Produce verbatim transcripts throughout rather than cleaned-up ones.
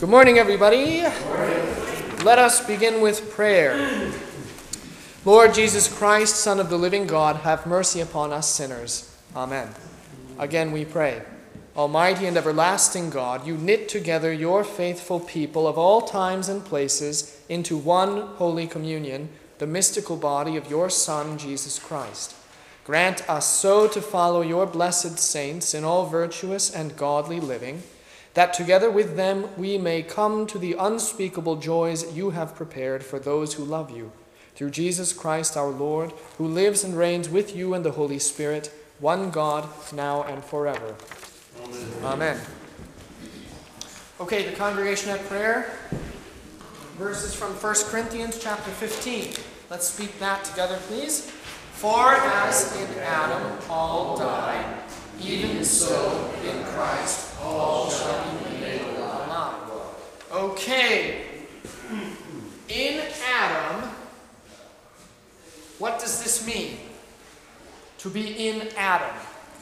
Good morning, everybody. Good morning. Let us begin with prayer. Lord Jesus Christ, Son of the living God, have mercy upon us sinners. Amen. Again we pray. Almighty and everlasting God, you knit together your faithful people of all times and places into one holy communion, the mystical body of your Son, Jesus Christ. Grant us so to follow your blessed saints in all virtuous and godly living, that together with them we may come to the unspeakable joys you have prepared for those who love you. Through Jesus Christ our Lord, who lives and reigns with you and the Holy Spirit, one God, now and forever. Amen. Amen. Okay, the congregation at prayer. Verses from First Corinthians chapter fifteen. Let's speak that together, please. For as in Adam all die, even so in Christ all shall be made alive. Okay. In Adam, what does this mean? To be in Adam.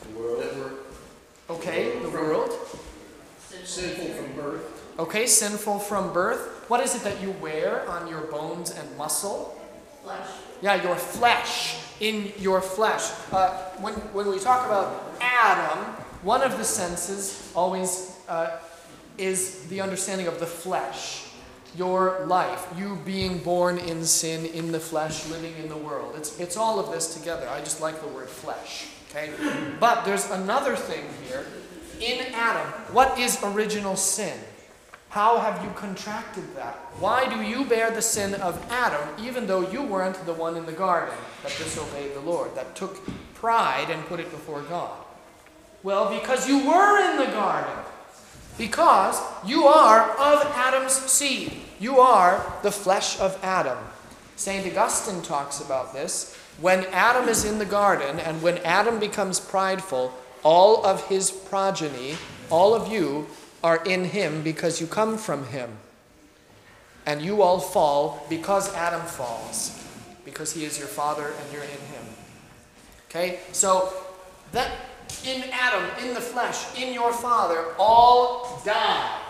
The world. Okay, the world. Sinful from birth. Okay, sinful from birth. What is it that you wear on your bones and muscle? Flesh. Yeah, your flesh. In your flesh. Uh, when, when we talk about Adam, one of the senses always uh, is the understanding of the flesh, your life, you being born in sin, in the flesh, living in the world. It's, it's all of this together. I just like the word flesh. Okay? But there's another thing here. In Adam, what is original sin? How have you contracted that? Why do you bear the sin of Adam, even though you weren't the one in the garden that disobeyed the Lord, that took pride and put it before God? Well, because you were in the garden. Because you are of Adam's seed. You are the flesh of Adam. Saint Augustine talks about this. When Adam is in the garden and when Adam becomes prideful, all of his progeny, all of you, are in him because you come from him. And you all fall because Adam falls. Because he is your father and you're in him. Okay? So, that... in Adam, in the flesh, in your father, all die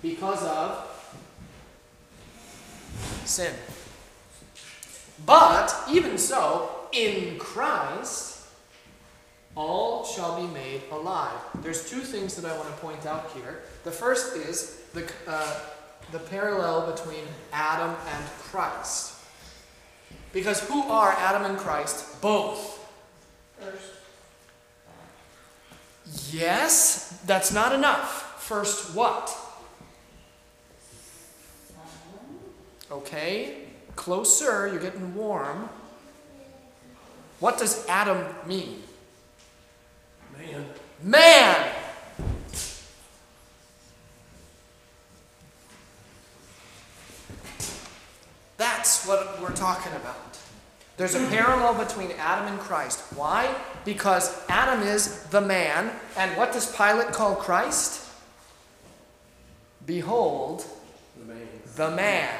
because of sin. But, even so, in Christ, all shall be made alive. There's two things that I want to point out here. The first is the, uh, the parallel between Adam and Christ. Because who are Adam and Christ? Both. First. Yes, that's not enough. First what? Okay, closer, you're getting warm. What does Adam mean? Man. Man! That's what we're talking about. There's a parallel between Adam and Christ. Why? Because Adam is the man, and what does Pilate call Christ? Behold, the man. The man.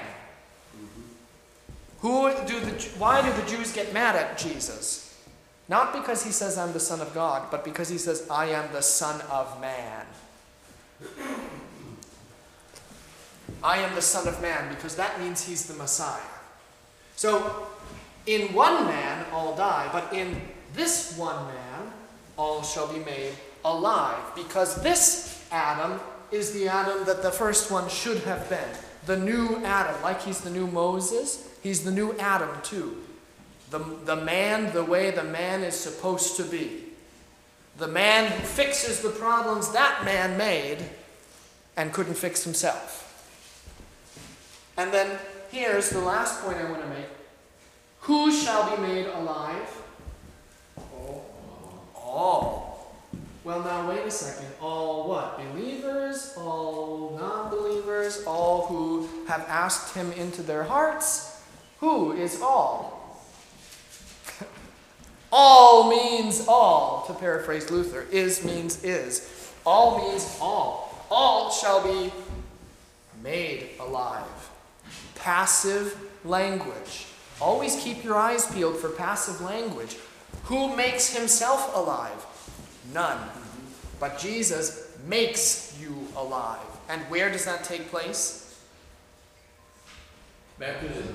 Mm-hmm. Who do the why do the Jews get mad at Jesus? Not because he says, I'm the Son of God, but because he says, I am the Son of Man. I am the Son of Man, because that means he's the Messiah. So, in one man, all die, but in this one man, all shall be made alive. Because this Adam is the Adam that the first one should have been. The new Adam, like he's the new Moses, he's the new Adam too. The, the man, the way the man is supposed to be. The man who fixes the problems that man made and couldn't fix himself. And then here's the last point I want to make. Who shall be made alive? All. All. Well, now, wait a second. All what? Believers, all non-believers, all who have asked him into their hearts. Who is all? All means all, to paraphrase Luther. Is means is. All means all. All shall be made alive. Passive language. Always keep your eyes peeled for passive language. Who makes himself alive? None. But Jesus makes you alive. And where does that take place? Baptism.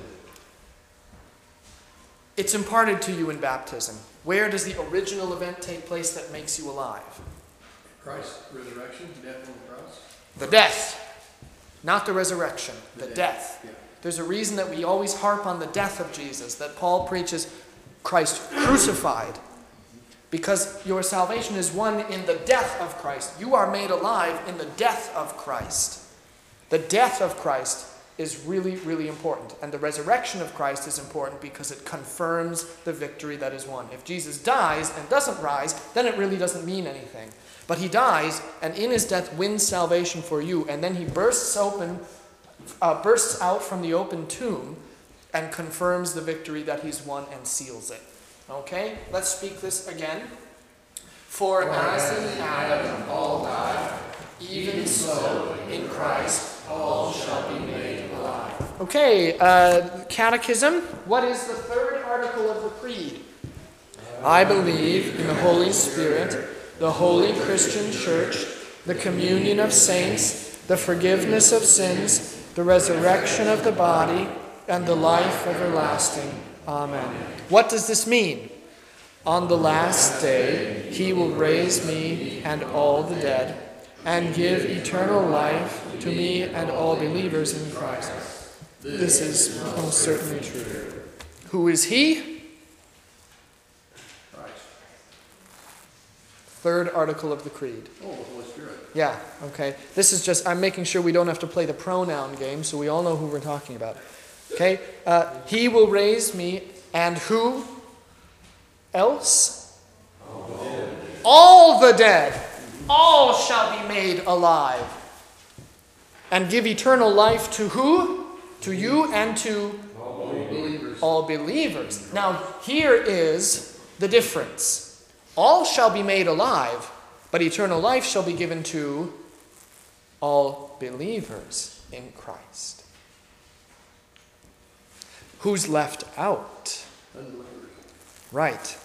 It's imparted to you in baptism. Where does the original event take place that makes you alive? Christ's resurrection, death on the cross. The death, not the resurrection, the, the death. death. Yeah. There's a reason that we always harp on the death of Jesus, that Paul preaches Christ crucified, because your salvation is won in the death of Christ. You are made alive in the death of Christ. The death of Christ is really, really important. And the resurrection of Christ is important because it confirms the victory that is won. If Jesus dies and doesn't rise, then it really doesn't mean anything. But he dies, and in his death wins salvation for you, and then he bursts open, uh, bursts out from the open tomb and confirms the victory that he's won and seals it. Okay? Let's speak this again. For, For as in Adam all die, even so in Christ all shall be made alive. Okay, uh, Catechism. What is the third article of the Creed? I believe in the Holy Spirit, the holy Christian Church, the communion of saints, the forgiveness of sins, the resurrection of the body, and the life everlasting. Amen. What does this mean? On the last day he will raise me and all the dead, and give eternal life to me and all believers in Christ. This is most certainly true. Who is he? Christ. Third article of the Creed. Oh, the Holy Spirit. Yeah, okay. This is just, I'm making sure we don't have to play the pronoun game, so we all know who we're talking about. Okay? Uh, he will raise me, and who else? All the dead. All the dead. All shall be made alive. And give eternal life to who? To you and to all believers. all believers. Now, here is the difference. All shall be made alive, but eternal life shall be given to all believers in Christ. Who's left out? Right.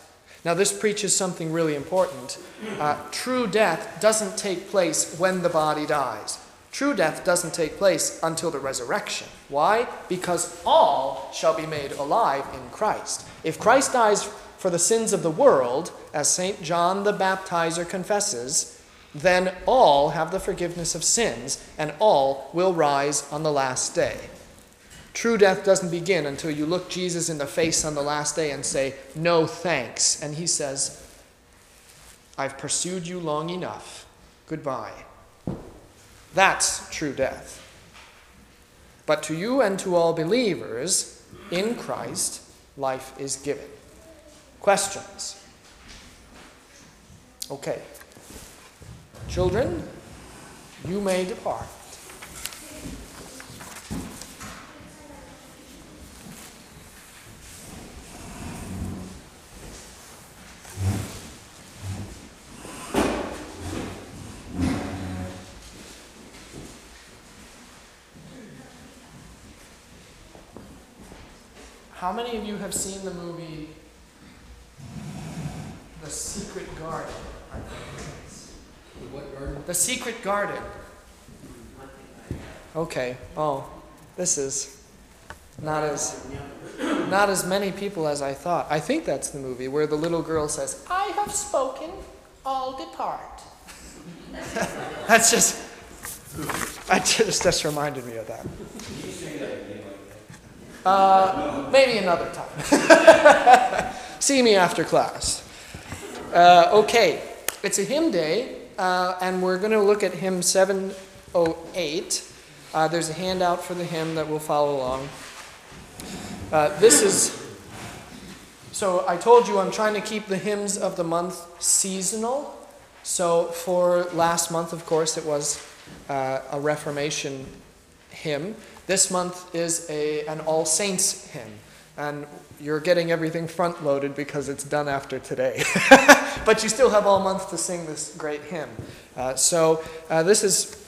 Now, this preaches something really important. Uh, true death doesn't take place when the body dies. True death doesn't take place until the resurrection. Why? Because all shall be made alive in Christ. If Christ dies for the sins of the world, as Saint John the Baptizer confesses, then all have the forgiveness of sins, and all will rise on the last day. True death doesn't begin until you look Jesus in the face on the last day and say, no thanks. And he says, I've pursued you long enough. Goodbye. That's true death. But to you and to all believers in Christ, life is given. Questions? Okay. Children, you may depart. How many of you have seen the movie The Secret Garden? The what garden? The Secret Garden. Okay. Oh, this is not as not as many people as I thought. I think that's the movie where the little girl says, "I have spoken, all depart." That's just I just just reminded me of that. Uh, maybe another time. See me after class. Uh, okay, it's a hymn day, uh, and we're going to look at hymn seven oh eight. Uh, there's a handout for the hymn that we'll follow along. Uh, this is, so I told you I'm trying to keep the hymns of the month seasonal. So for last month, of course, it was uh, a Reformation hymn. This month is a, an All Saints hymn, and you're getting everything front-loaded because it's done after today. But you still have all month to sing this great hymn. Uh, so uh, this is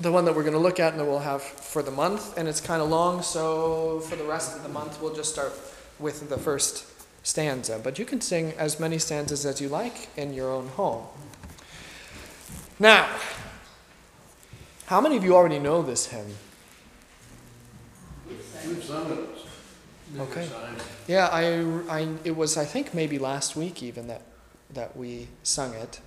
the one that we're going to look at and that we'll have for the month, and it's kind of long, so for the rest of the month we'll just start with the first stanza. But you can sing as many stanzas as you like in your own home. Now, How many of you already know this hymn? We've sung it. Okay. Yeah, I, I, it was, I think, maybe last week even that, that we sung it.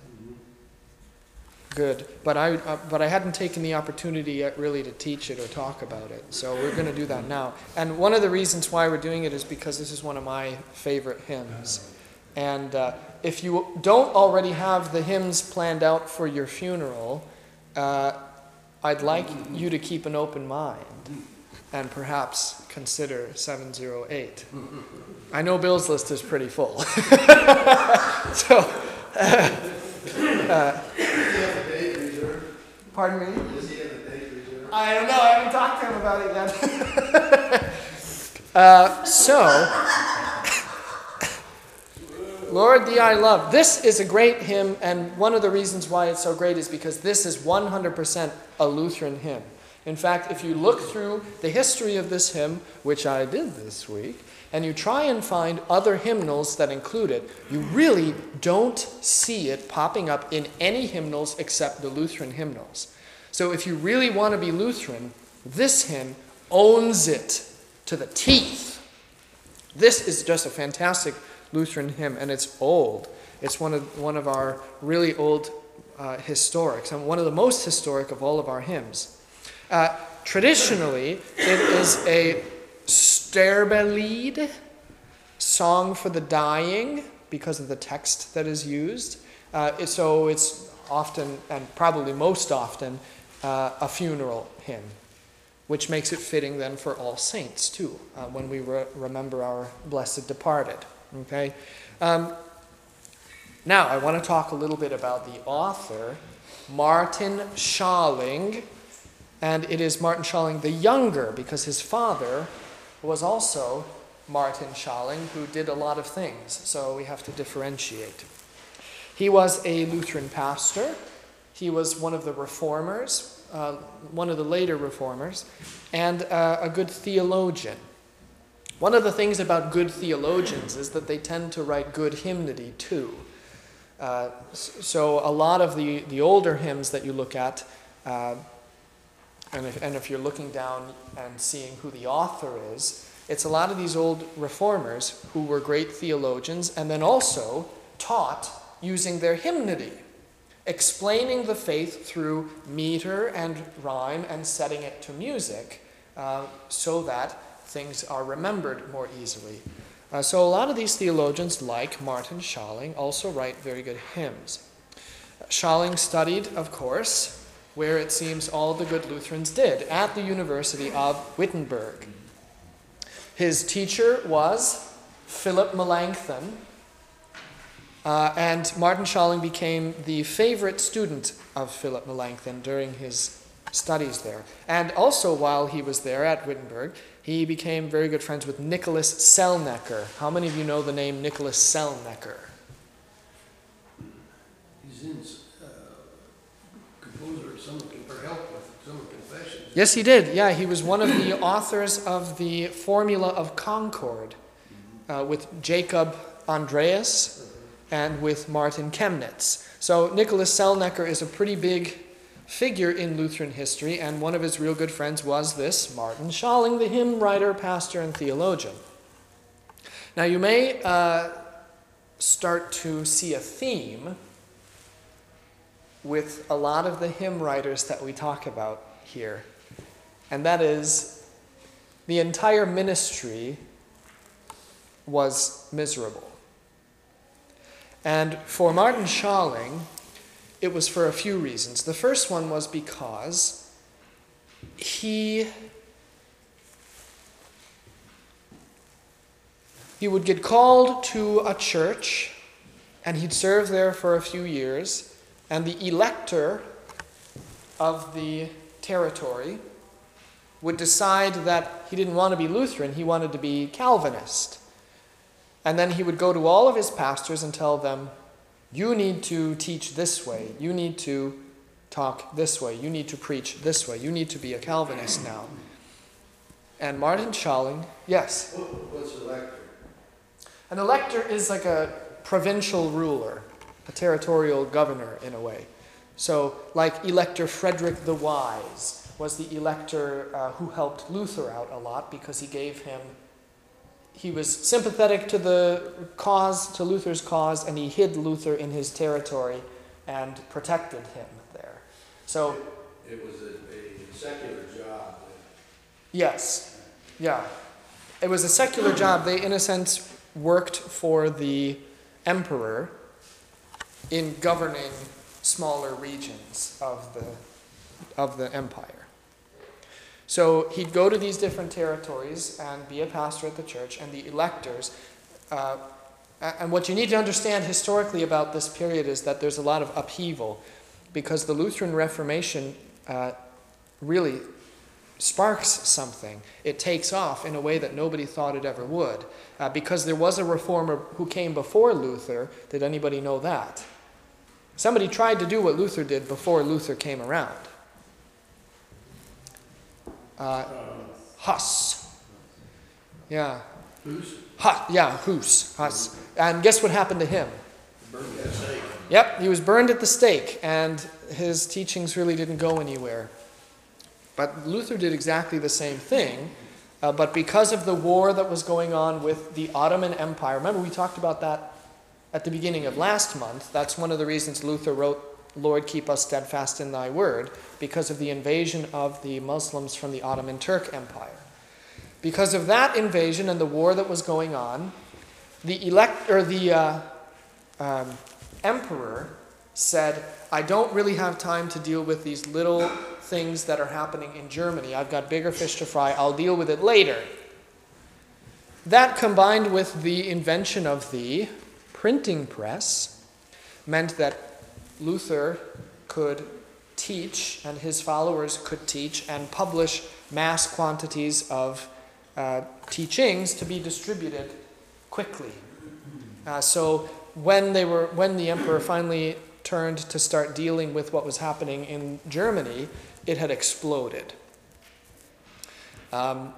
Good, but I uh, but I hadn't taken the opportunity yet really to teach it or talk about it, so we're going to do that now. And one of the reasons why we're doing it is because this is one of my favorite hymns. And uh, if you don't already have the hymns planned out for your funeral, uh, I'd like you to keep an open mind and perhaps consider seven oh eight. I know Bill's list is pretty full. so. Uh, uh, Pardon me? I don't know. I haven't talked to him about it yet. uh, so, Lord, Thee I Love. This is a great hymn, and one of the reasons why it's so great is because this is one hundred percent a Lutheran hymn. In fact, if you look through the history of this hymn, which I did this week, and you try and find other hymnals that include it, you really don't see it popping up in any hymnals except the Lutheran hymnals. So if you really want to be Lutheran, this hymn owns it to the teeth. This is just a fantastic Lutheran hymn, and it's old. It's one of, one of our really old uh, historics, and one of the most historic of all of our hymns. Uh, traditionally, it is a Sterbelied, song for the dying, because of the text that is used. Uh, so it's often, and probably most often, uh, a funeral hymn, which makes it fitting then for All Saints too, uh, when we re remember our blessed departed. Okay. Um, now I want to talk a little bit about the author, Martin Schalling, and it is Martin Schalling the Younger, because his father was also Martin Schalling, who did a lot of things, so we have to differentiate. He was a Lutheran pastor. He was one of the reformers, uh, one of the later reformers, and uh, a good theologian. One of the things about good theologians is that they tend to write good hymnody too. Uh, so a lot of the, the older hymns that you look at, uh, And if, and if you're looking down and seeing who the author is, it's a lot of these old reformers who were great theologians and then also taught using their hymnody, explaining the faith through meter and rhyme and setting it to music uh, so that things are remembered more easily. Uh, so a lot of these theologians, like Martin Schalling, also write very good hymns. Schalling studied, of course, where it seems all the good Lutherans did, at the University of Wittenberg. His teacher was Philip Melanchthon, uh, and Martin Schalling became the favorite student of Philip Melanchthon during his studies there. And also while he was there at Wittenberg, he became very good friends with Nicholas Selnecker. How many of you know the name Nicholas Selnecker? He's in Yes, he did. Yeah, he was one of the authors of the Formula of Concord uh, with Jacob Andreas and with Martin Chemnitz. So Nicholas Selnecker is a pretty big figure in Lutheran history, and one of his real good friends was this Martin Schalling, the hymn writer, pastor, and theologian. Now you may uh, start to see a theme with a lot of the hymn writers that we talk about here. And that is, the entire ministry was miserable. And for Martin Schalling, it was for a few reasons. The first one was because he, he would get called to a church, and he'd serve there for a few years, and the elector of the territory would decide that he didn't want to be Lutheran, he wanted to be Calvinist. And then he would go to all of his pastors and tell them, you need to teach this way, you need to talk this way, you need to preach this way, you need to be a Calvinist now. And Martin Schalling, yes? What's an elector? An elector is like a provincial ruler, a territorial governor in a way. So like Elector Frederick the Wise was the elector uh, who helped Luther out a lot because he gave him, he was sympathetic to the cause, to Luther's cause, and he hid Luther in his territory and protected him there. So It, it was a, a secular job. Yes, yeah. It was a secular job. They, in a sense, worked for the emperor in governing smaller regions of the, of the empire. So he'd go to these different territories and be a pastor at the church, and the electors. Uh, and what you need to understand historically about this period is that there's a lot of upheaval, because the Lutheran Reformation uh, really sparks something. It takes off in a way that nobody thought it ever would. Uh, because there was a reformer who came before Luther. Did anybody know that? Somebody tried to do what Luther did before Luther came around. Uh, Huss. Yeah. Huss? Huss. Yeah, Huss. Huss. And guess what happened to him? Burned at the stake. Yep, he was burned at the stake, and his teachings really didn't go anywhere. But Luther did exactly the same thing, uh, but because of the war that was going on with the Ottoman Empire, remember we talked about that at the beginning of last month, that's one of the reasons Luther wrote, "Lord, keep us steadfast in thy word," because of the invasion of the Muslims from the Ottoman Turk Empire. Because of that invasion and the war that was going on, the, elect, or the uh, um, emperor said, "I don't really have time to deal with these little things that are happening in Germany. I've got bigger fish to fry. I'll deal with it later." That, combined with the invention of the printing press, meant that Luther could teach and his followers could teach and publish mass quantities of uh, teachings to be distributed quickly. Uh, so when they were, when the emperor finally turned to start dealing with what was happening in Germany, it had exploded. Um,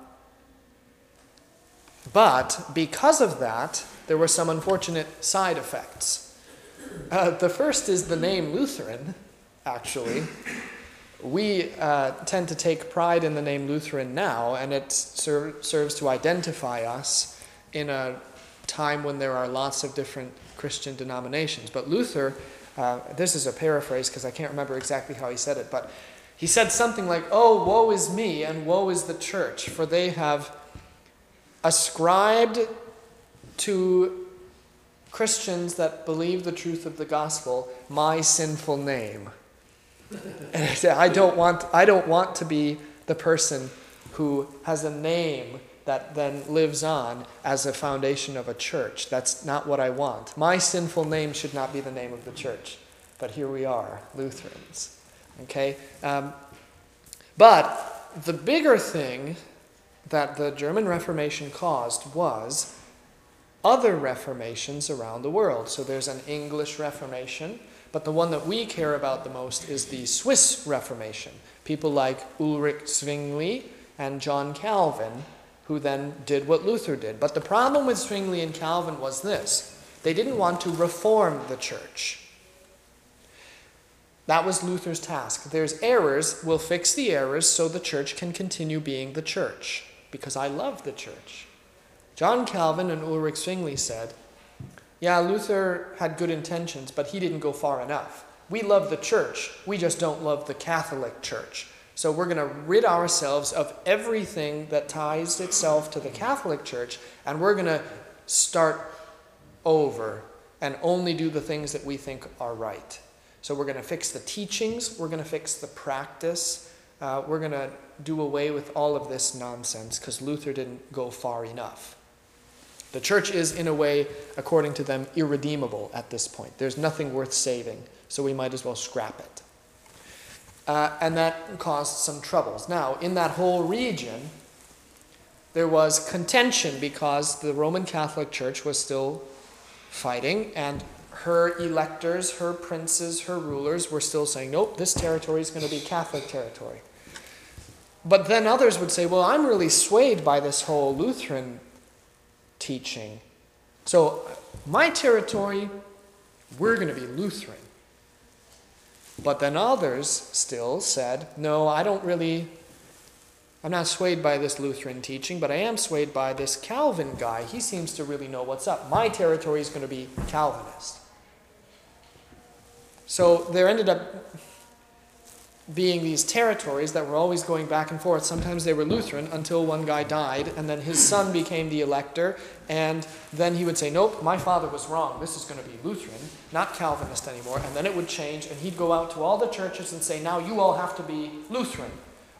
but because of that, there were some unfortunate side effects. Uh, the first is the name Lutheran, actually. We uh, tend to take pride in the name Lutheran now, and it ser serves to identify us in a time when there are lots of different Christian denominations. But Luther, uh, this is a paraphrase because I can't remember exactly how he said it, but he said something like, "Oh, woe is me, and woe is the church, for they have ascribed to Christians that believe the truth of the gospel my sinful name." And I said, I don't want, I don't want to be the person who has a name that then lives on as a foundation of a church. That's not what I want. My sinful name should not be the name of the church. But here we are, Lutherans. Okay? Um, but the bigger thing that the German Reformation caused was other reformations around the world. So there's an English Reformation, but the one that we care about the most is the Swiss Reformation. People like Ulrich Zwingli and John Calvin, who then did what Luther did. But the problem with Zwingli and Calvin was this: they didn't want to reform the church. That was Luther's task. There's errors, we'll fix the errors so the church can continue being the church, because I love the church. John Calvin and Ulrich Zwingli said, "Yeah, Luther had good intentions, but he didn't go far enough. We love the church, we just don't love the Catholic Church. So we're going to rid ourselves of everything that ties itself to the Catholic Church, and we're going to start over and only do the things that we think are right. So we're going to fix the teachings, we're going to fix the practice, uh, we're going to do away with all of this nonsense because Luther didn't go far enough." The church is, in a way, according to them, irredeemable at this point. There's nothing worth saving, so we might as well scrap it. Uh, and that caused some troubles. Now, in that whole region, there was contention because the Roman Catholic Church was still fighting, and her electors, her princes, her rulers were still saying, "Nope, this territory is going to be Catholic territory." But then others would say, "Well, I'm really swayed by this whole Lutheran teaching. So my territory, we're going to be Lutheran." But then others still said, no, I don't really, I'm not swayed by this Lutheran teaching, but I am swayed by this Calvin guy. He seems to really know what's up. My territory is going to be Calvinist. So there ended up being these territories that were always going back and forth. Sometimes they were Lutheran until one guy died, and then his son became the elector, and then he would say, nope, my father was wrong. This is going to be Lutheran, not Calvinist anymore. And then it would change, and he'd go out to all the churches and say, now you all have to be Lutheran,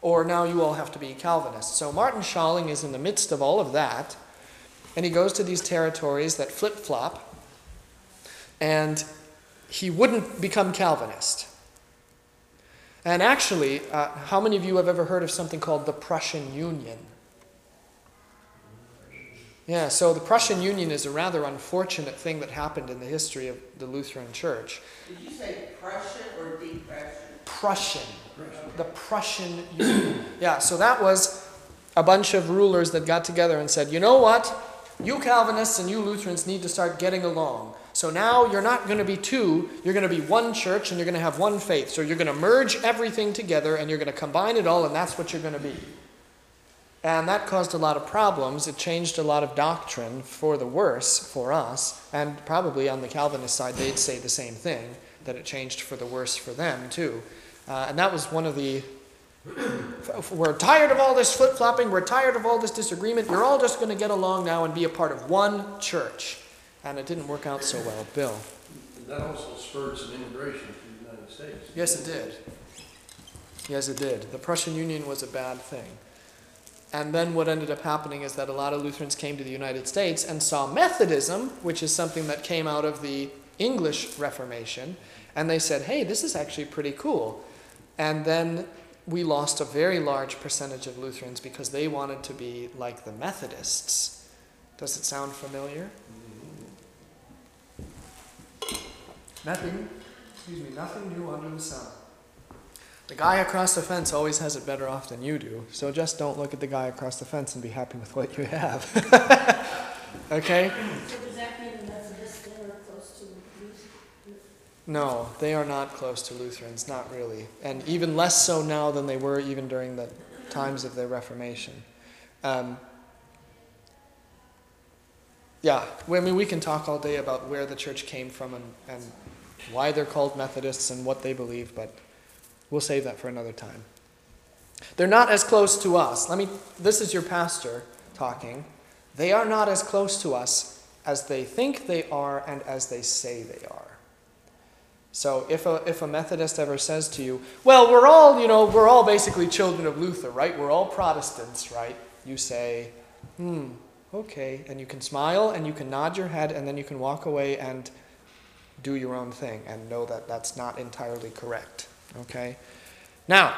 or now you all have to be Calvinist. So Martin Schalling is in the midst of all of that, and he goes to these territories that flip-flop, and he wouldn't become Calvinist. And actually, uh, how many of you have ever heard of something called the Prussian Union? Yeah, so the Prussian Union is a rather unfortunate thing that happened in the history of the Lutheran Church. Did you say Prussian or depression? Prussian. Prussian. The Prussian Union. Yeah, so that was a bunch of rulers that got together and said, you know what? You Calvinists and you Lutherans need to start getting along. So now you're not going to be two, you're going to be one church and you're going to have one faith. So you're going to merge everything together and you're going to combine it all, and that's what you're going to be. And that caused a lot of problems. It changed a lot of doctrine for the worse for us, and probably on the Calvinist side they'd say the same thing, that it changed for the worse for them too. Uh, and that was one of the, we're tired of all this flip-flopping, we're tired of all this disagreement, you're all just going to get along now and be a part of one church. And it didn't work out so well. Bill? That also spurred some immigration to the United States. Yes, it did. Yes, it did. The Prussian Union was a bad thing. And then what ended up happening is that a lot of Lutherans came to the United States and saw Methodism, which is something that came out of the English Reformation, and they said, hey, this is actually pretty cool. And then we lost a very large percentage of Lutherans because they wanted to be like the Methodists. Does it sound familiar? Nothing, excuse me, nothing new under the sun. The guy across the fence always has it better off than you do, so just don't look at the guy across the fence and be happy with what you have. Okay? So does that mean Methodists are close to Lutherans? No, they are not close to Lutherans, not really. And even less so now than they were even during the times of the Reformation. Um, Yeah, I mean, we can talk all day about where the church came from and, and why they're called Methodists and what they believe, but we'll save that for another time. They're not as close to us. Let me, this is your pastor talking. They are not as close to us as they think they are and as they say they are. So if a, if a Methodist ever says to you, well, we're all, you know, we're all basically children of Luther, right? We're all Protestants, right? You say, hmm. okay, and you can smile, and you can nod your head, and then you can walk away and do your own thing and know that that's not entirely correct, okay? Now,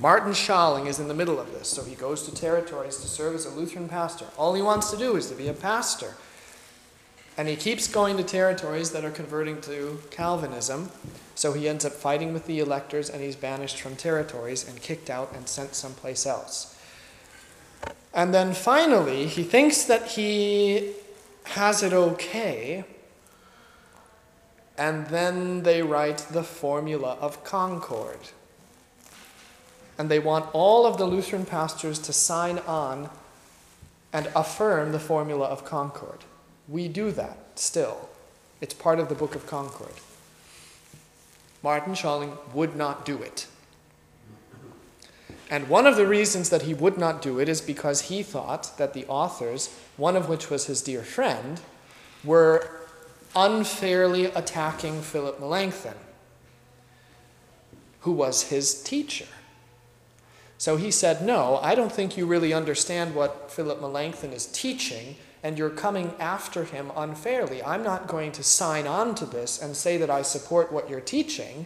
Martin Schalling is in the middle of this, so he goes to territories to serve as a Lutheran pastor. All he wants to do is to be a pastor. And he keeps going to territories that are converting to Calvinism, so he ends up fighting with the electors, and he's banished from territories and kicked out and sent someplace else. And then finally, he thinks that he has it okay, and then they write the Formula of Concord. And they want all of the Lutheran pastors to sign on and affirm the Formula of Concord. We do that still. It's part of the Book of Concord. Martin Schalling would not do it. And one of the reasons that he would not do it is because he thought that the authors, one of which was his dear friend, were unfairly attacking Philip Melanchthon, who was his teacher. So he said, no, I don't think you really understand what Philip Melanchthon is teaching, and you're coming after him unfairly. I'm not going to sign on to this and say that I support what you're teaching,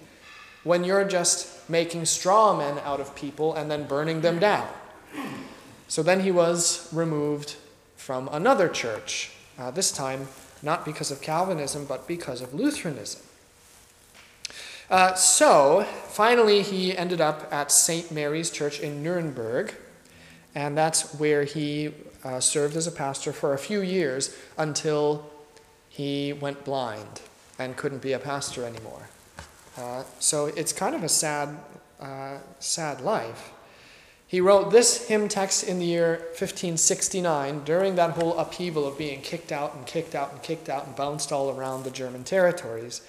when you're just making straw men out of people and then burning them down. So then he was removed from another church, uh, this time not because of Calvinism, but because of Lutheranism. Uh, so finally he ended up at Saint Mary's Church in Nuremberg, and that's where he uh, served as a pastor for a few years until he went blind and couldn't be a pastor anymore. Uh, so it's kind of a sad, uh, sad life. He wrote this hymn text in the year fifteen sixty-nine during that whole upheaval of being kicked out and kicked out and kicked out and bounced all around the German territories.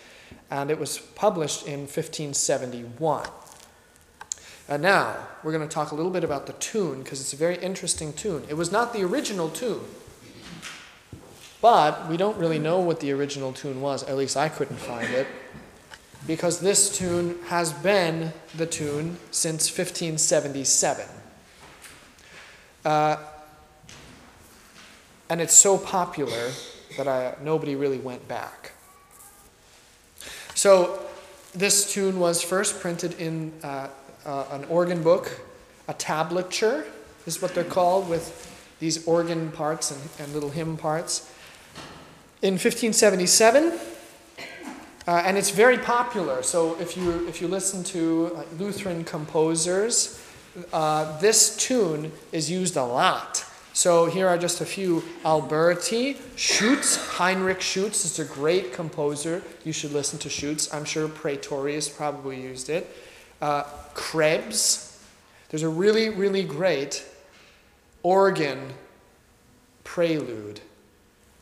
And it was published in fifteen seventy-one. And now we're going to talk a little bit about the tune, because it's a very interesting tune. It was not the original tune, but we don't really know what the original tune was. At least I couldn't find it, because this tune has been the tune since fifteen seventy-seven. Uh, and it's so popular that I, nobody really went back. So this tune was first printed in uh, uh, an organ book. A tablature is what they're called, with these organ parts and, and little hymn parts. In fifteen seventy-seven, Uh, and it's very popular. So if you if you listen to uh, Lutheran composers, uh, this tune is used a lot. So here are just a few: Alberti, Schütz, Heinrich Schütz is a great composer. You should listen to Schütz. I'm sure Praetorius probably used it. Uh, Krebs. There's a really really great organ prelude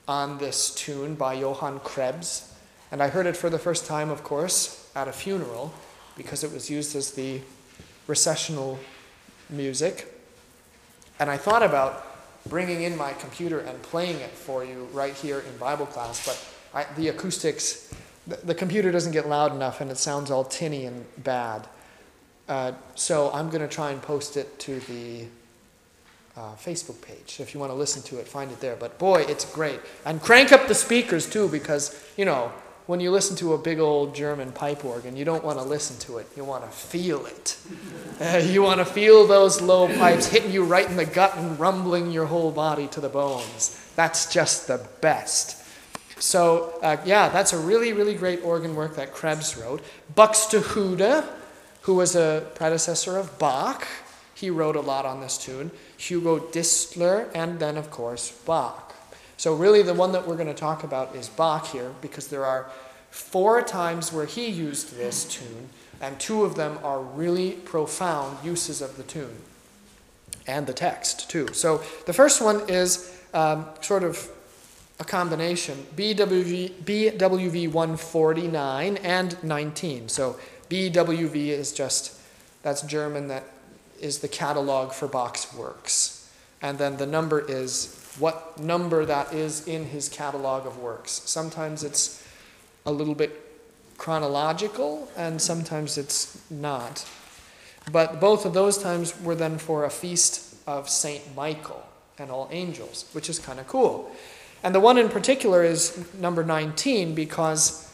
on this tune by Johann Krebs. And I heard it for the first time, of course, at a funeral, because it was used as the recessional music. And I thought about bringing in my computer and playing it for you right here in Bible class, but I, the acoustics, the, the computer doesn't get loud enough, and it sounds all tinny and bad. Uh, so I'm going to try and post it to the Uh, Facebook page. If you want to listen to it, find it there. But boy, it's great. And crank up the speakers too, because, you know, when you listen to a big old German pipe organ, you don't want to listen to it. You want to feel it. Uh, you want to feel those low pipes hitting you right in the gut and rumbling your whole body to the bones. That's just the best. So, uh, yeah, that's a really, really great organ work that Krebs wrote. Buxtehude, who was a predecessor of Bach, he wrote a lot on this tune. Hugo Distler, and then, of course, Bach. So really the one that we're going to talk about is Bach here, because there are four times where he used this tune, and two of them are really profound uses of the tune, and the text, too. So the first one is um, sort of a combination, B W V one forty-nine and nineteen. So B W V is just, that's German, that is the catalog for Bach's works. And then the number is what number that is in his catalog of works. Sometimes it's a little bit chronological, and sometimes it's not. But both of those times were then for a feast of Saint Michael and all angels, which is kind of cool. And the one in particular is number nineteen, because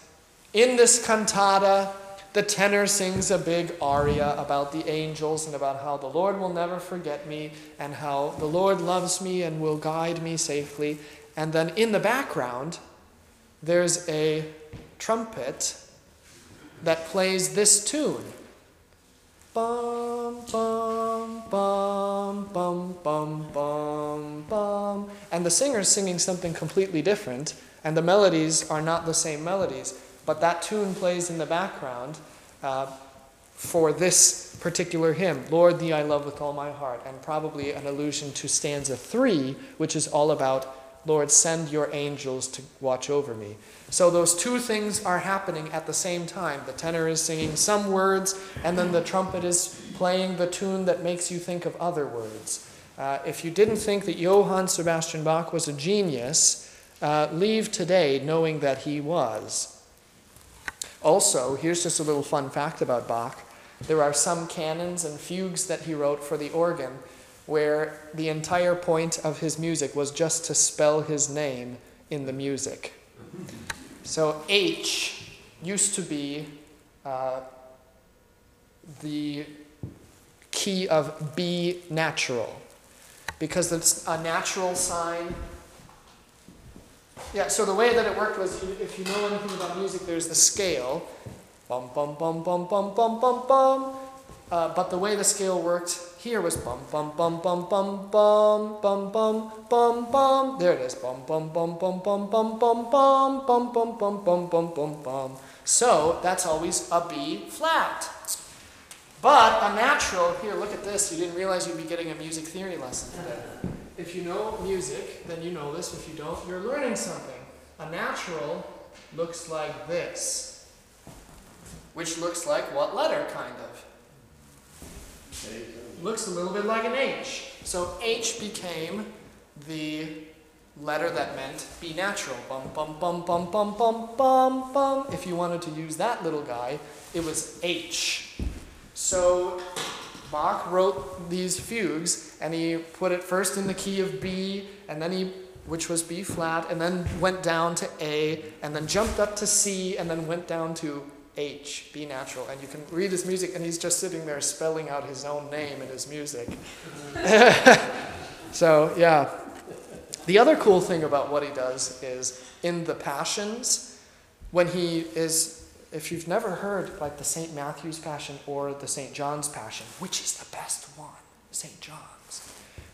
in this cantata, the tenor sings a big aria about the angels and about how the Lord will never forget me and how the Lord loves me and will guide me safely. And then in the background, there's a trumpet that plays this tune. Bum, bum, bum, bum, bum, bum, bum. And the singer's singing something completely different, and the melodies are not the same melodies. But that tune plays in the background uh, for this particular hymn, Lord, Thee I Love With All My Heart, and probably an allusion to stanza three, which is all about, Lord, send your angels to watch over me. So those two things are happening at the same time. The tenor is singing some words, and then the trumpet is playing the tune that makes you think of other words. Uh, if you didn't think that Johann Sebastian Bach was a genius, uh, leave today knowing that he was. Also, here's just a little fun fact about Bach. There are some canons and fugues that he wrote for the organ where the entire point of his music was just to spell his name in the music. So H used to be uh, the key of B natural, because it's a natural sign. Yeah, so the way that it worked was, if you know anything about music, there's the scale. Bum, bum, bum, bum, bum, bum, bum, bum. Uh, but the way the scale worked here was bum, bum, bum, bum, bum, bum, bum, bum, bum, bum. There it is. Bum, bum, bum, bum, bum, bum, bum, bum, bum, bum, bum, bum, bum, bum, bum. So that's always a B flat. But a natural, here, look at this. You didn't realize you'd be getting a music theory lesson today. If you know music, then you know this. If you don't, you're learning something. A natural looks like this, which looks like what letter, kind of? Looks a little bit like an H. So H became the letter that meant be natural. Bum, bum, bum, bum, bum, bum, bum, bum. If you wanted to use that little guy, it was H. So Bach wrote these fugues, and he put it first in the key of B, and then he, which was B flat, and then went down to A, and then jumped up to C, and then went down to H, B natural. And you can read his music, and he's just sitting there spelling out his own name in his music. So, yeah. The other cool thing about what he does is in the Passions, when he is, if you've never heard like the Saint Matthew's Passion or the Saint John's Passion, which is the best one? Saint John's.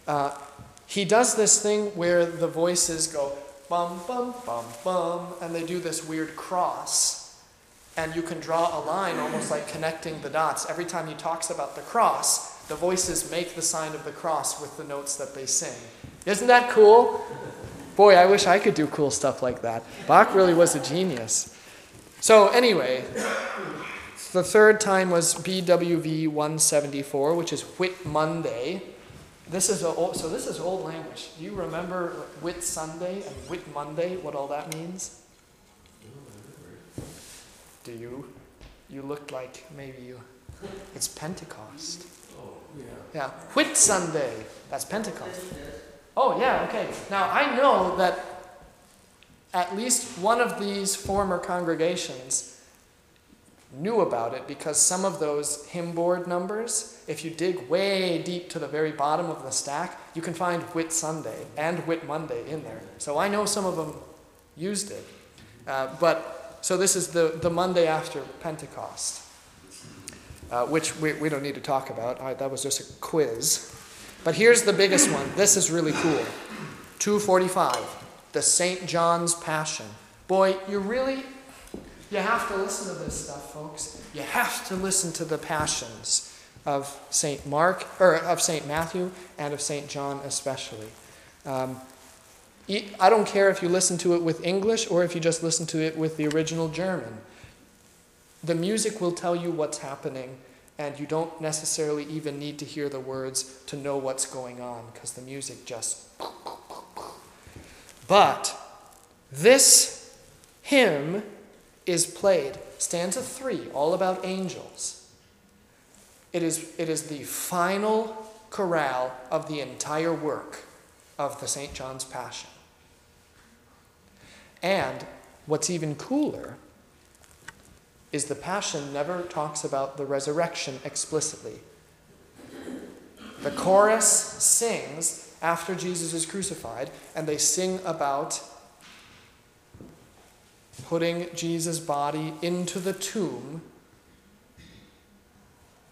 Uh, he does this thing where the voices go bum, bum, bum, bum, and they do this weird cross. And you can draw a line almost like connecting the dots. Every time he talks about the cross, the voices make the sign of the cross with the notes that they sing. Isn't that cool? Boy, I wish I could do cool stuff like that. Bach really was a genius. So anyway, the third time was B W V one seventy-four, which is Whit Monday. This is old, so this is old language. Do you remember Whit Sunday and Whit Monday, what all that means? Do you? You looked like maybe you. It's Pentecost. Oh, yeah. Yeah. Whit Sunday. That's Pentecost. Oh, yeah, okay. Now, I know that at least one of these former congregations knew about it because some of those hymn board numbers, if you dig way deep to the very bottom of the stack, you can find Whit Sunday and Whit Monday in there. So I know some of them used it. Uh, but. So this is the, the Monday after Pentecost, uh, which we, we don't need to talk about. I, that was just a quiz. But here's the biggest one. This is really cool. two forty-five, the Saint John's Passion. Boy, you really, you have to listen to this stuff, folks. You have to listen to the passions of Saint Mark, or of Saint Matthew, and of Saint John especially. Um, I don't care if you listen to it with English or if you just listen to it with the original German. The music will tell you what's happening, and you don't necessarily even need to hear the words to know what's going on, because the music just... But this hymn is played, stanza three, all about angels. It is, it is the final chorale of the entire work of the Saint John's Passion. And what's even cooler is the Passion never talks about the resurrection explicitly. The chorus sings after Jesus is crucified, and they sing about putting Jesus' body into the tomb.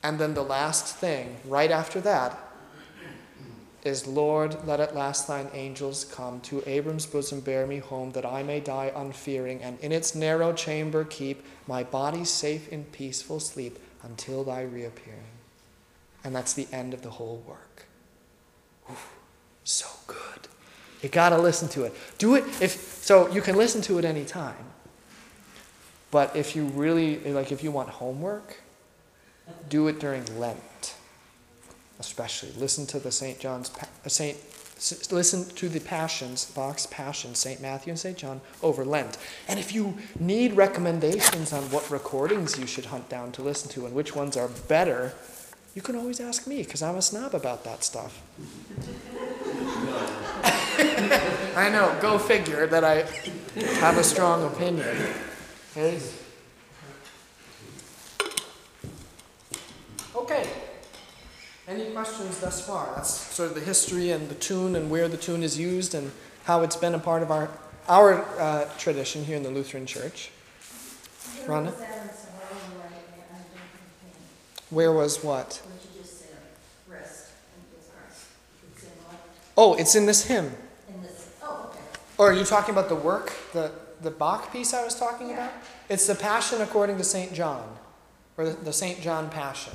And then the last thing, right after that, is, Lord, let at last thine angels come to Abraham's bosom, bear me home, that I may die unfearing, and in its narrow chamber keep my body safe in peaceful sleep until thy reappearing. And that's the end of the whole work. Oof, so good. You gotta listen to it. Do it if so you can listen to it any time. But if you really like if you want homework, do it during Lent. Especially listen to the Saint John's, Saint listen to the Passions, Bach's Passion, Saint Matthew and Saint John over Lent. And if you need recommendations on what recordings you should hunt down to listen to and which ones are better, you can always ask me because I'm a snob about that stuff. I know, go figure that I have a strong opinion. Okay. Okay. Any questions thus far? That's sort of the history and the tune and where the tune is used and how it's been a part of our our uh, tradition here in the Lutheran Church. Rhonda? Where was what? Oh, it's in this hymn. In this, oh, okay. Or are you talking about the work? The the Bach piece I was talking yeah. about? It's the Passion according to Saint John, or the Saint John Passion.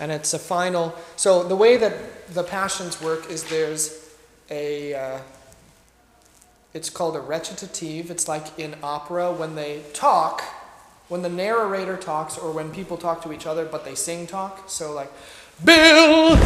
And it's a final, so the way that the Passions work is there's a, uh, it's called a recitative. It's like in opera when they talk, when the narrator talks, or when people talk to each other, but they sing talk. So like, Bill,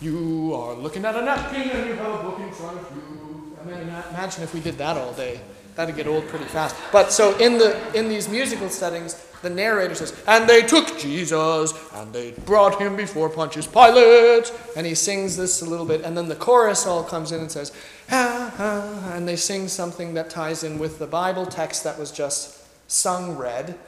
you are looking at a napkin and you have a book in front of you. I mean, imagine if we did that all day. That'd get old pretty fast. But so in the in these musical settings, the narrator says, and they took Jesus, and they brought him before Pontius Pilate. And he sings this a little bit, and then the chorus all comes in and says, ah, ah, and they sing something that ties in with the Bible text that was just sung, read.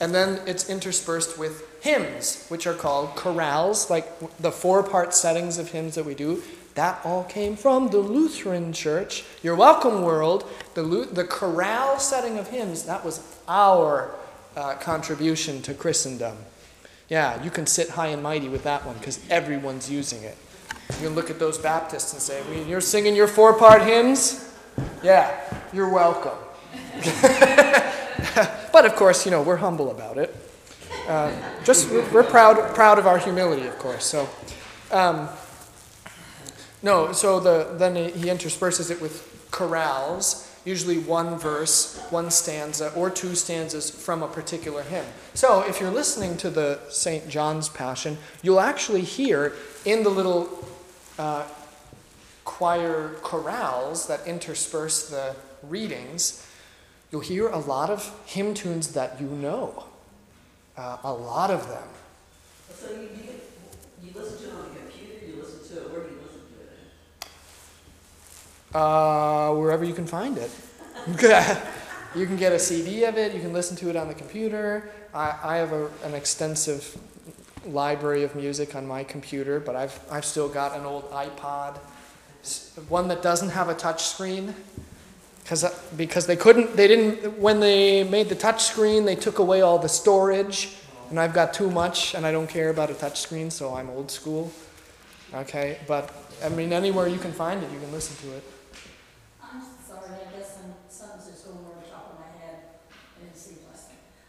And then it's interspersed with hymns, which are called chorales, like the four-part settings of hymns that we do. That all came from the Lutheran Church. You're welcome, world. The, the chorale setting of hymns, that was our uh, contribution to Christendom. Yeah, you can sit high and mighty with that one because everyone's using it. You can look at those Baptists and say, well, you're singing your four-part hymns? Yeah, you're welcome. But of course, you know, we're humble about it. Uh, just, we're proud, proud of our humility, of course. So... Um, No, so the, then he intersperses it with chorales, usually one verse, one stanza, or two stanzas from a particular hymn. So if you're listening to the Saint John's Passion, you'll actually hear in the little uh, choir chorales that intersperse the readings, you'll hear a lot of hymn tunes that you know, uh, a lot of them. So you, you listen to them. Uh, wherever you can find it. You can get a C D of it. You can listen to it on the computer. I, I have a, an extensive library of music on my computer, but I've, I've still got an old iPod, one that doesn't have a touch screen, because because they couldn't, they didn't, when they made the touch screen, they took away all the storage, and I've got too much, and I don't care about a touch screen, so I'm old school. Okay, but I mean, anywhere you can find it, you can listen to it.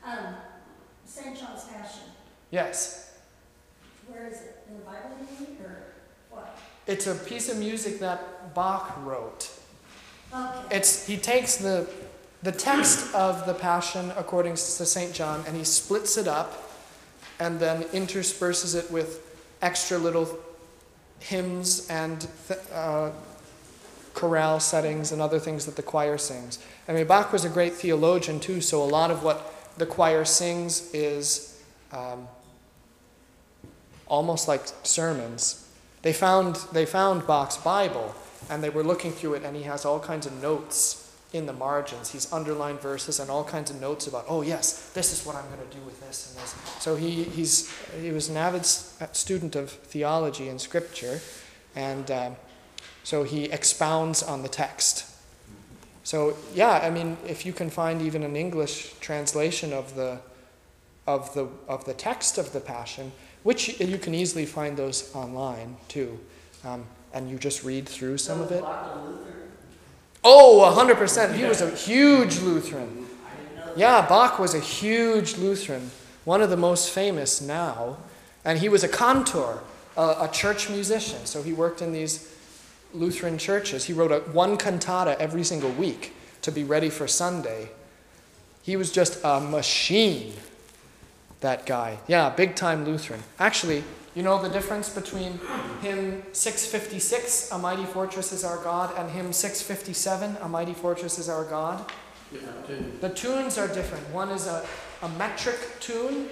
Um, Saint John's Passion. Yes. Where is it? In the Bible, maybe, or what? It's a piece of music that Bach wrote. Okay. It's he takes the the text of the Passion according to Saint John, and he splits it up, and then intersperses it with extra little hymns and th uh, chorale settings and other things that the choir sings. I mean, Bach was a great theologian too, so a lot of what the choir sings is um, almost like sermons. They found, they found Bach's Bible, and they were looking through it, and he has all kinds of notes in the margins. He's underlined verses and all kinds of notes about, oh yes, this is what I'm going to do with this and this. So he, he's, he was an avid student of theology and scripture, and um, so he expounds on the text. So yeah, I mean, if you can find even an English translation of the, of the of the text of the Passion, which you can easily find those online too, um, and you just read through some of it. Oh, a hundred percent. He was a huge Lutheran. Yeah, Bach was a huge Lutheran, one of the most famous now, and he was a cantor, a, a church musician. So he worked in these Lutheran churches. He wrote a, one cantata every single week to be ready for Sunday. He was just a machine, that guy. Yeah, big-time Lutheran. Actually, you know the difference between hymn six fifty-six, A Mighty Fortress is Our God, and hymn six fifty-seven, A Mighty Fortress is Our God? The tunes are different. One is a, a metric tune.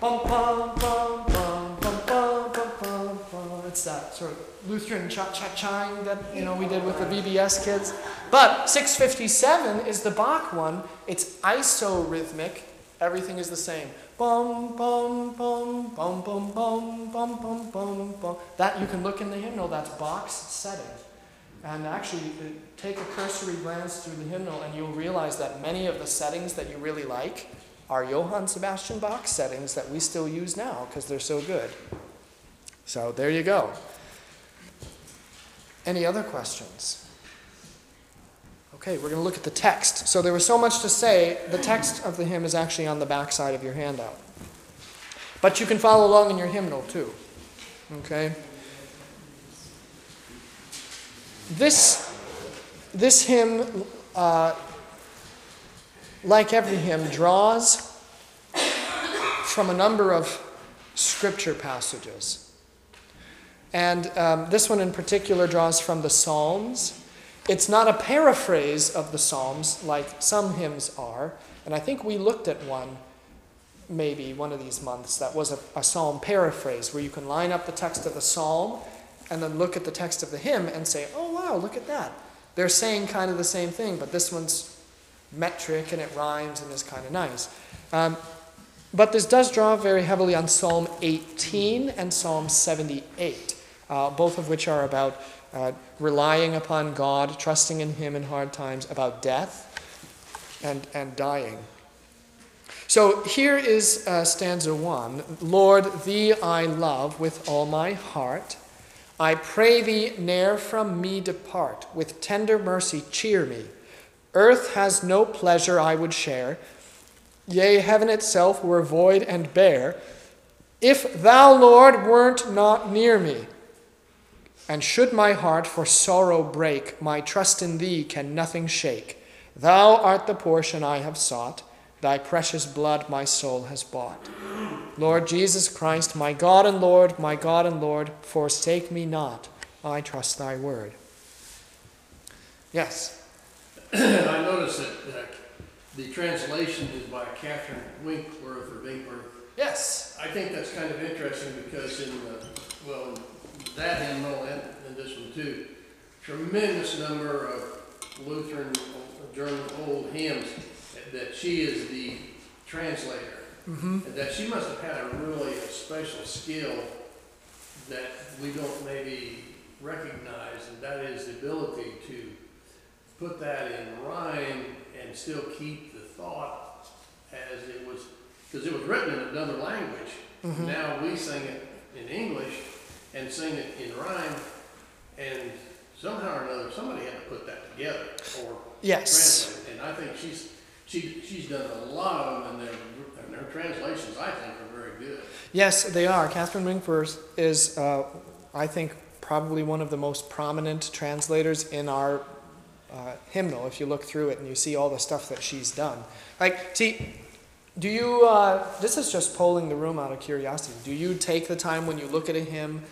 Bum, bum, bum, bum, bum, bum, bum, bum. It's that sort of Lutheran cha-cha-chang that, you know, we did with the V B S kids. But six fifty-seven is the Bach one. It's isorhythmic. Everything is the same. Bum, bum, bum, bum, bum, bum, bum, bum, bum, bum. That, you can look in the hymnal. That's Bach's setting. And actually, take a cursory glance through the hymnal, and you'll realize that many of the settings that you really like are Johann Sebastian Bach settings that we still use now because they're so good. So there you go. Any other questions? Okay, we're going to look at the text. So there was so much to say, the text of the hymn is actually on the back side of your handout. But you can follow along in your hymnal too. Okay? This, this hymn, uh, like every hymn, draws from a number of scripture passages. And um, this one in particular draws from the Psalms. It's not a paraphrase of the Psalms like some hymns are. And I think we looked at one, maybe one of these months, that was a, a Psalm paraphrase where you can line up the text of the Psalm and then look at the text of the hymn and say, oh, wow, look at that. They're saying kind of the same thing, but this one's metric and it rhymes and is kind of nice. Um, but this does draw very heavily on Psalm eighteen and Psalm seventy-eight. Uh, both of which are about uh, relying upon God, trusting in Him in hard times, about death and, and dying. So here is uh, stanza one. Lord, Thee I love with all my heart. I pray Thee ne'er from me depart. With tender mercy cheer me. Earth has no pleasure I would share. Yea, heaven itself were void and bare. If Thou, Lord, wert not near me, and should my heart for sorrow break, my trust in Thee can nothing shake. Thou art the portion I have sought. Thy precious blood my soul has bought. Lord Jesus Christ, my God and Lord, my God and Lord, forsake me not. I trust Thy word. Yes? I notice that uh, the translation is by Catherine Winkworth or Winkworth. Yes. I think that's kind of interesting because in, uh, well, in that hymnal and in this one too, tremendous number of Lutheran, German old hymns that she is the translator. Mm-hmm. And that she must have had a really a special skill that we don't maybe recognize, and that is the ability to put that in rhyme and still keep the thought as it was, because it was written in another language. Mm-hmm. Now we sing it in English, and sing it in rhyme, and somehow or another, somebody had to put that together or yes. translate it. And I think she's she she's done a lot of them, and their and their translations I think are very good. Yes, they are. Catherine Winkworth is, uh, I think, probably one of the most prominent translators in our uh, hymnal. If you look through it and you see all the stuff that she's done, like see. Do you, uh, this is just polling the room out of curiosity, do you take the time when you look at a hymn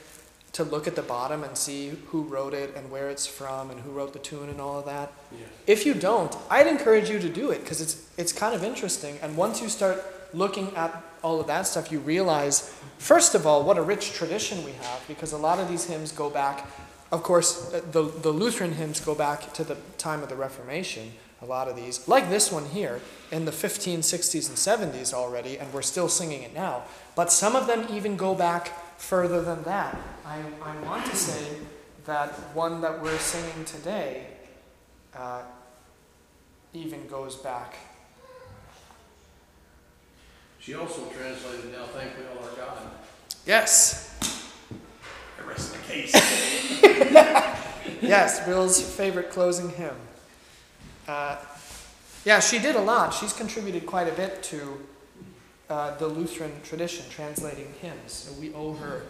to look at the bottom and see who wrote it and where it's from and who wrote the tune and all of that? Yeah. If you don't, I'd encourage you to do it because it's, it's kind of interesting. And once you start looking at all of that stuff, you realize, first of all, what a rich tradition we have, because a lot of these hymns go back, of course, the, the Lutheran hymns go back to the time of the Reformation. A lot of these, like this one here, in the fifteen sixties and seventies already, and we're still singing it now. But some of them even go back further than that. I, I want to say that one that we're singing today uh, even goes back. She also translated, Now Thank We All Our God. Yes. The rest of the case. Yes, Will's favorite closing hymn. Uh, yeah, she did a lot. She's contributed quite a bit to uh, the Lutheran tradition, translating hymns. So we owe her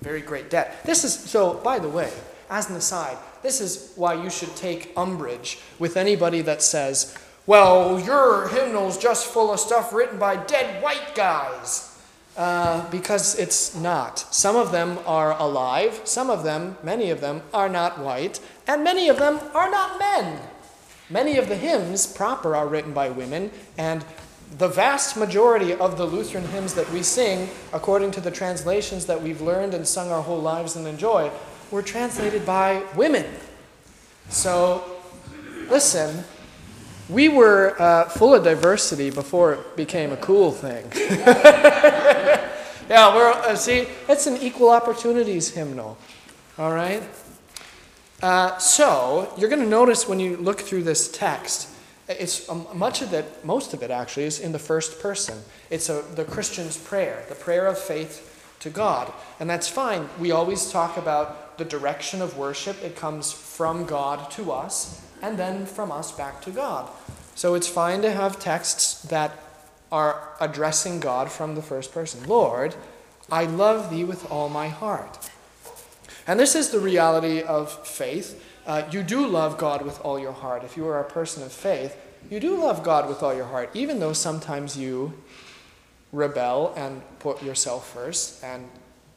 a very great debt. This is, so, by the way, as an aside, this is why you should take umbrage with anybody that says, well, your hymnal's just full of stuff written by dead white guys. Uh, because it's not. Some of them are alive. Some of them, many of them, are not white. And many of them are not men. Many of the hymns proper are written by women, and the vast majority of the Lutheran hymns that we sing, according to the translations that we've learned and sung our whole lives and enjoy, were translated by women. So, listen, we were uh, full of diversity before it became a cool thing. Yeah, we're, uh, see, it's an equal opportunities hymnal, all right? Uh, so, you're going to notice when you look through this text, it's um, much of it, most of it actually, is in the first person. It's a, the Christian's prayer, the prayer of faith to God. And that's fine. We always talk about the direction of worship. It comes from God to us, and then from us back to God. So it's fine to have texts that are addressing God from the first person. Lord, I love thee with all my heart. And this is the reality of faith. Uh, you do love God with all your heart. If you are a person of faith, you do love God with all your heart, even though sometimes you rebel and put yourself first and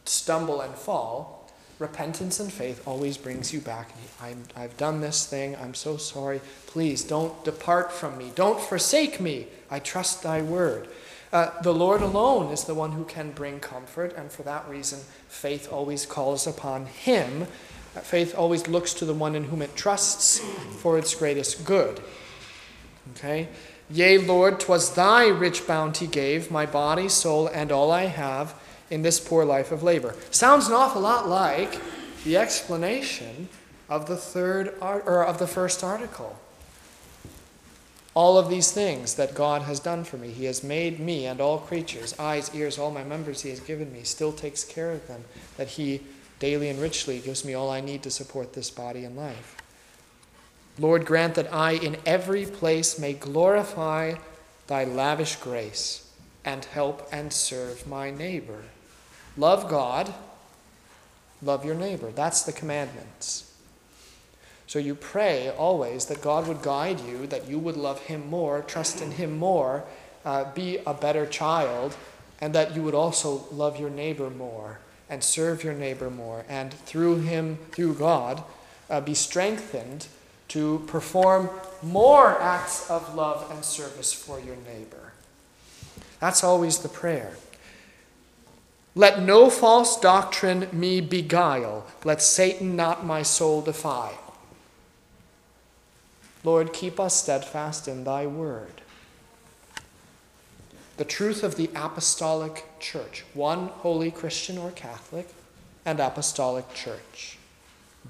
stumble and fall. Repentance and faith always brings you back. I'm, I've done this thing. I'm so sorry. Please don't depart from me. Don't forsake me. I trust thy word. Uh, the Lord alone is the one who can bring comfort, and for that reason, faith always calls upon him. Uh, faith always looks to the one in whom it trusts for its greatest good. Okay? Yea, Lord, 'twas thy rich bounty gave my body, soul, and all I have in this poor life of labor. Sounds an awful lot like the explanation of the third ar- or of the first article. All of these things that God has done for me. He has made me and all creatures, eyes, ears, all my members he has given me, still takes care of them, that he daily and richly gives me all I need to support this body and life. Lord, grant that I in every place may glorify thy lavish grace and help and serve my neighbor. Love God, love your neighbor. That's the commandments. So you pray always that God would guide you, that you would love him more, trust in him more, uh, be a better child, and that you would also love your neighbor more and serve your neighbor more, and through him, through God, uh, be strengthened to perform more acts of love and service for your neighbor. That's always the prayer. Let no false doctrine me beguile. Let Satan not my soul defile. Lord, keep us steadfast in thy word. The truth of the apostolic church. One holy Christian or Catholic and apostolic church.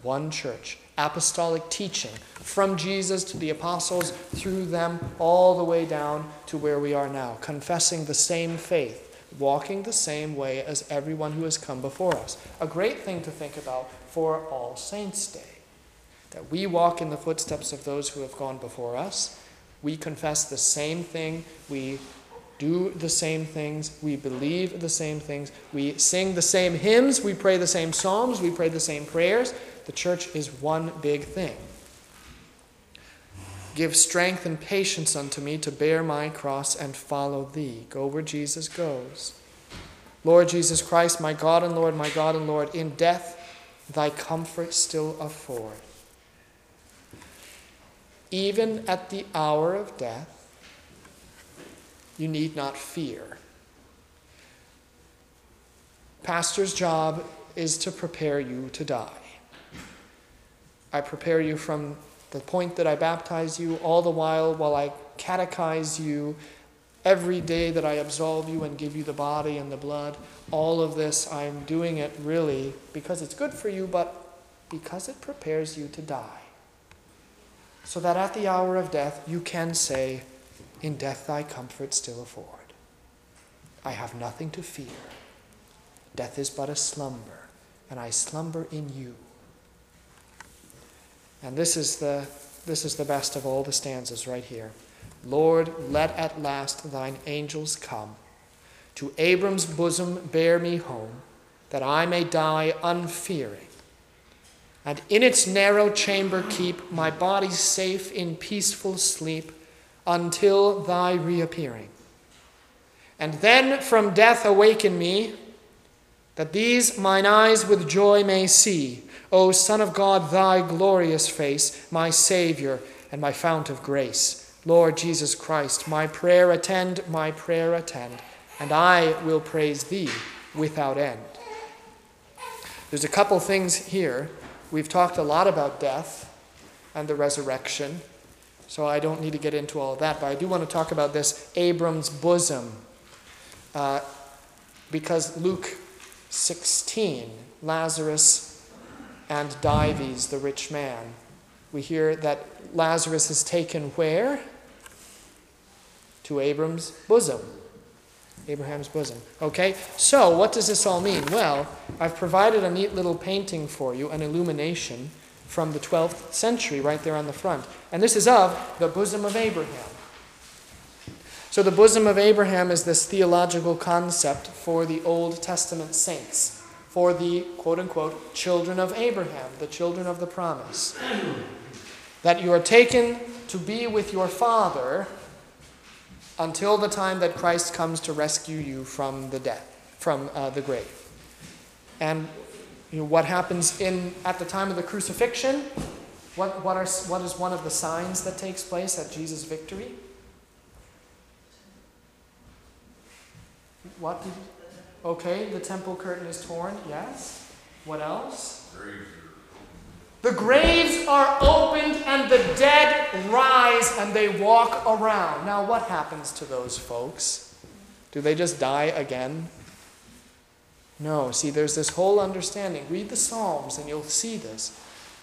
One church. Apostolic teaching. From Jesus to the apostles, through them, all the way down to where we are now. Confessing the same faith. Walking the same way as everyone who has come before us. A great thing to think about for All Saints' Day. That we walk in the footsteps of those who have gone before us. We confess the same thing. We do the same things. We believe the same things. We sing the same hymns. We pray the same psalms. We pray the same prayers. The church is one big thing. Give strength and patience unto me to bear my cross and follow thee. Go where Jesus goes. Lord Jesus Christ, my God and Lord, my God and Lord, in death thy comfort still afford. Even at the hour of death, you need not fear. Pastor's job is to prepare you to die. I prepare you from the point that I baptize you, all the while while I catechize you, every day that I absolve you and give you the body and the blood. All of this, I'm doing it really because it's good for you, but because it prepares you to die. So that at the hour of death you can say, in death thy comfort still afford. I have nothing to fear. Death is but a slumber, and I slumber in you. And this is the, this is the best of all the stanzas right here. Lord, let at last thine angels come, to Abram's bosom bear me home, that I may die unfearing. And in its narrow chamber keep my body safe in peaceful sleep until thy reappearing. And then from death awaken me, that these mine eyes with joy may see, O Son of God, thy glorious face, my Savior and my fount of grace. Lord Jesus Christ, my prayer attend, my prayer attend, and I will praise thee without end. There's a couple things here. We've talked a lot about death and the resurrection, so I don't need to get into all of that, but I do want to talk about this Abram's bosom, uh, because Luke sixteen, Lazarus and Dives, the rich man, we hear that Lazarus is taken where? To Abram's bosom. Abraham's bosom. Okay? So, what does this all mean? Well, I've provided a neat little painting for you, an illumination from the twelfth century, right there on the front. And this is of the bosom of Abraham. So the bosom of Abraham is this theological concept for the Old Testament saints, for the, quote-unquote, children of Abraham, the children of the promise. That you are taken to be with your father until the time that Christ comes to rescue you from the death, from uh, the grave. And you know, what happens in at the time of the crucifixion? What, what, are, what is one of the signs that takes place at Jesus' victory? What did, okay, the temple curtain is torn, yes. What else? Graves. The graves are opened and the dead rise and they walk around. Now what happens to those folks? Do they just die again? No, see, there's this whole understanding. Read the Psalms and you'll see this.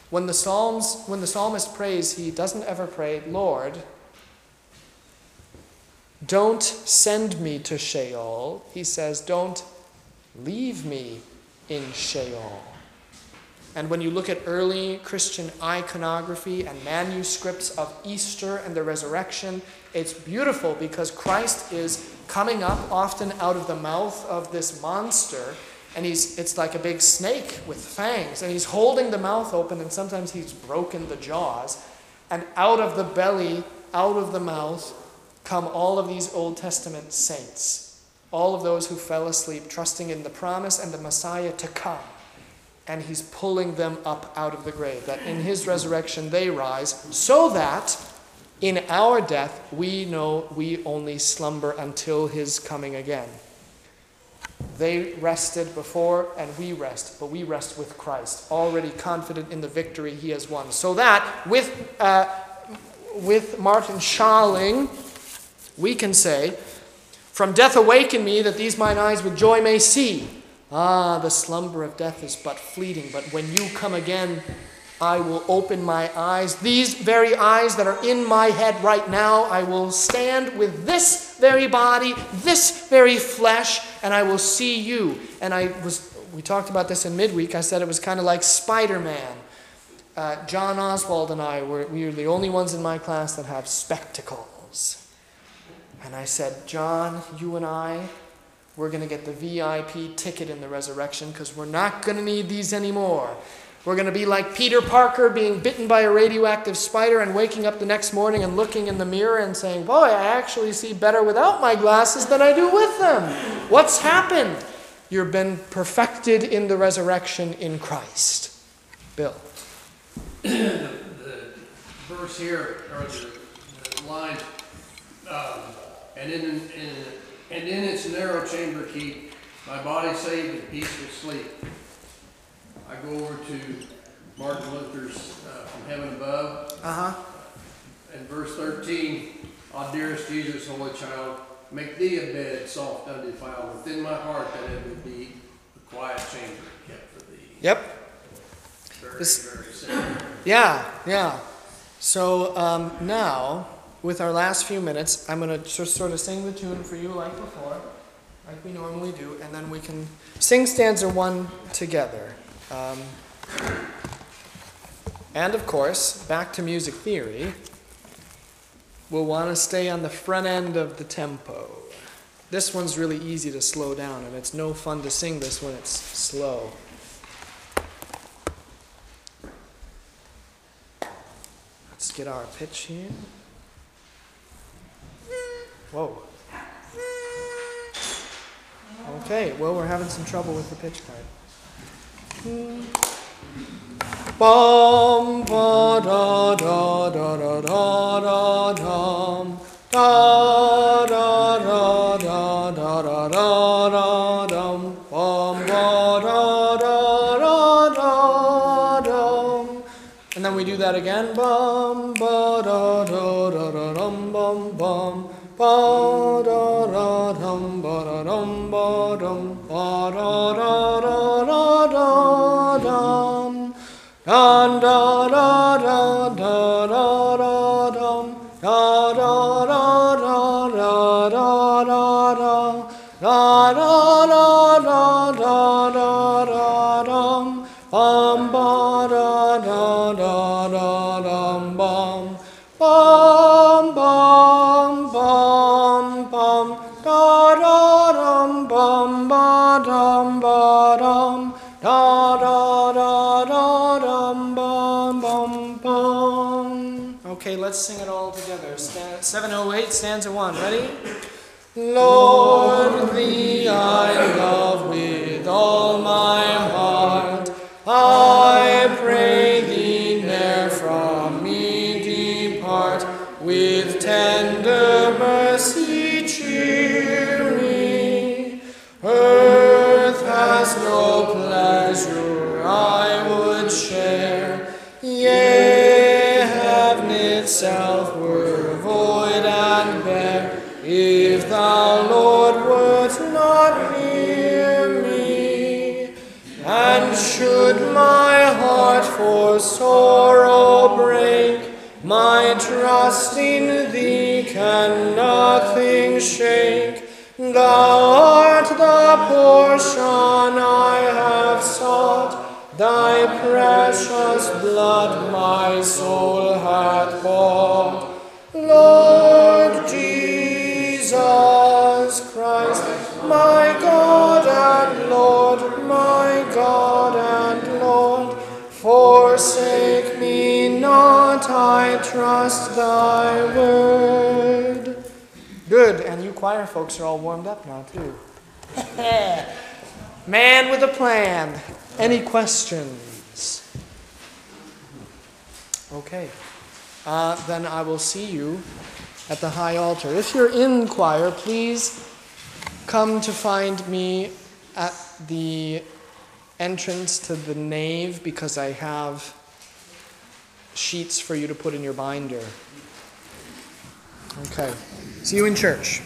When the Psalms, when the psalmist prays, he doesn't ever pray, Lord, don't send me to Sheol. He says, don't leave me in Sheol. And when you look at early Christian iconography and manuscripts of Easter and the resurrection, it's beautiful because Christ is coming up often out of the mouth of this monster, and he's it's like a big snake with fangs, and he's holding the mouth open, and sometimes he's broken the jaws, and out of the belly, out of the mouth, come all of these Old Testament saints, all of those who fell asleep, trusting in the promise and the Messiah to come. And he's pulling them up out of the grave, that in his resurrection they rise, so that in our death we know we only slumber until his coming again. They rested before, and we rest, but we rest with Christ, already confident in the victory he has won. So that, with, uh, with Martin Schalling, we can say, from death awaken me that these mine eyes with joy may see. Ah, the slumber of death is but fleeting, but when you come again, I will open my eyes. These very eyes that are in my head right now, I will stand with this very body, this very flesh, and I will see you. And I was, we talked about this in midweek. I said it was kind of like Spider-Man. Uh, John Oswald and I, were we were the only ones in my class that have spectacles. And I said, John, you and I, we're going to get the V I P ticket in the resurrection because we're not going to need these anymore. We're going to be like Peter Parker being bitten by a radioactive spider and waking up the next morning and looking in the mirror and saying, boy, I actually see better without my glasses than I do with them. What's happened? You've been perfected in the resurrection in Christ. Bill. The, the verse here, or the, the line, um, and in, in and in its narrow chamber keep, my body saved in peaceful sleep. I go over to Martin Luther's uh, From Heaven Above. Uh-huh. And verse thirteen, O dearest Jesus, holy child, make thee a bed soft, undefiled, within my heart, that it would be a quiet chamber kept for thee. Yep. Very, this, very simple. Yeah, yeah. So um, now, with our last few minutes, I'm going to just sort of sing the tune for you like before, like we normally do, and then we can sing stanza one together. Um, and of course, back to music theory, we'll want to stay on the front end of the tempo. This one's really easy to slow down, and it's no fun to sing this when it's slow. Let's get our pitch here. Whoa. Okay, well, we're having some trouble with the pitch card. Bum ba da da da da da da dum da da da da da da da da dum bum ba da da da da dum. And then we do that again. Bum ba da da da da dum bum bum. Ba da da dum ba da dum ba dum ba da da da da dum da da da da da da dum da da da da da da da da da da dum bum bum bum bum bum da da dum bum ba dum ba dum da da da da dum bum bum bum. Okay, let's sing it all together. St- seven oh eight, stanza one. Ready? Lord, Thee I love with all my heart. I pray Thee ne'er from me depart. With tender mercy cheer me. Earth has no pleasure I would share. Yea, heaven itself were void and bare. If thou, Lord, wert not near me, and should my heart for sorrow break, my trust in thee can nothing shake. Thou art the portion I have sought, thy precious blood my soul hath bought. Lord Jesus Jesus Christ, my God and Lord, my God and Lord, forsake me not, I trust thy word. Good, and you choir folks are all warmed up now, too. Man with a plan. Any questions? Okay, uh, then I will see you at the high altar. If you're in choir, please come to find me at the entrance to the nave, because I have sheets for you to put in your binder. Okay. See you in church.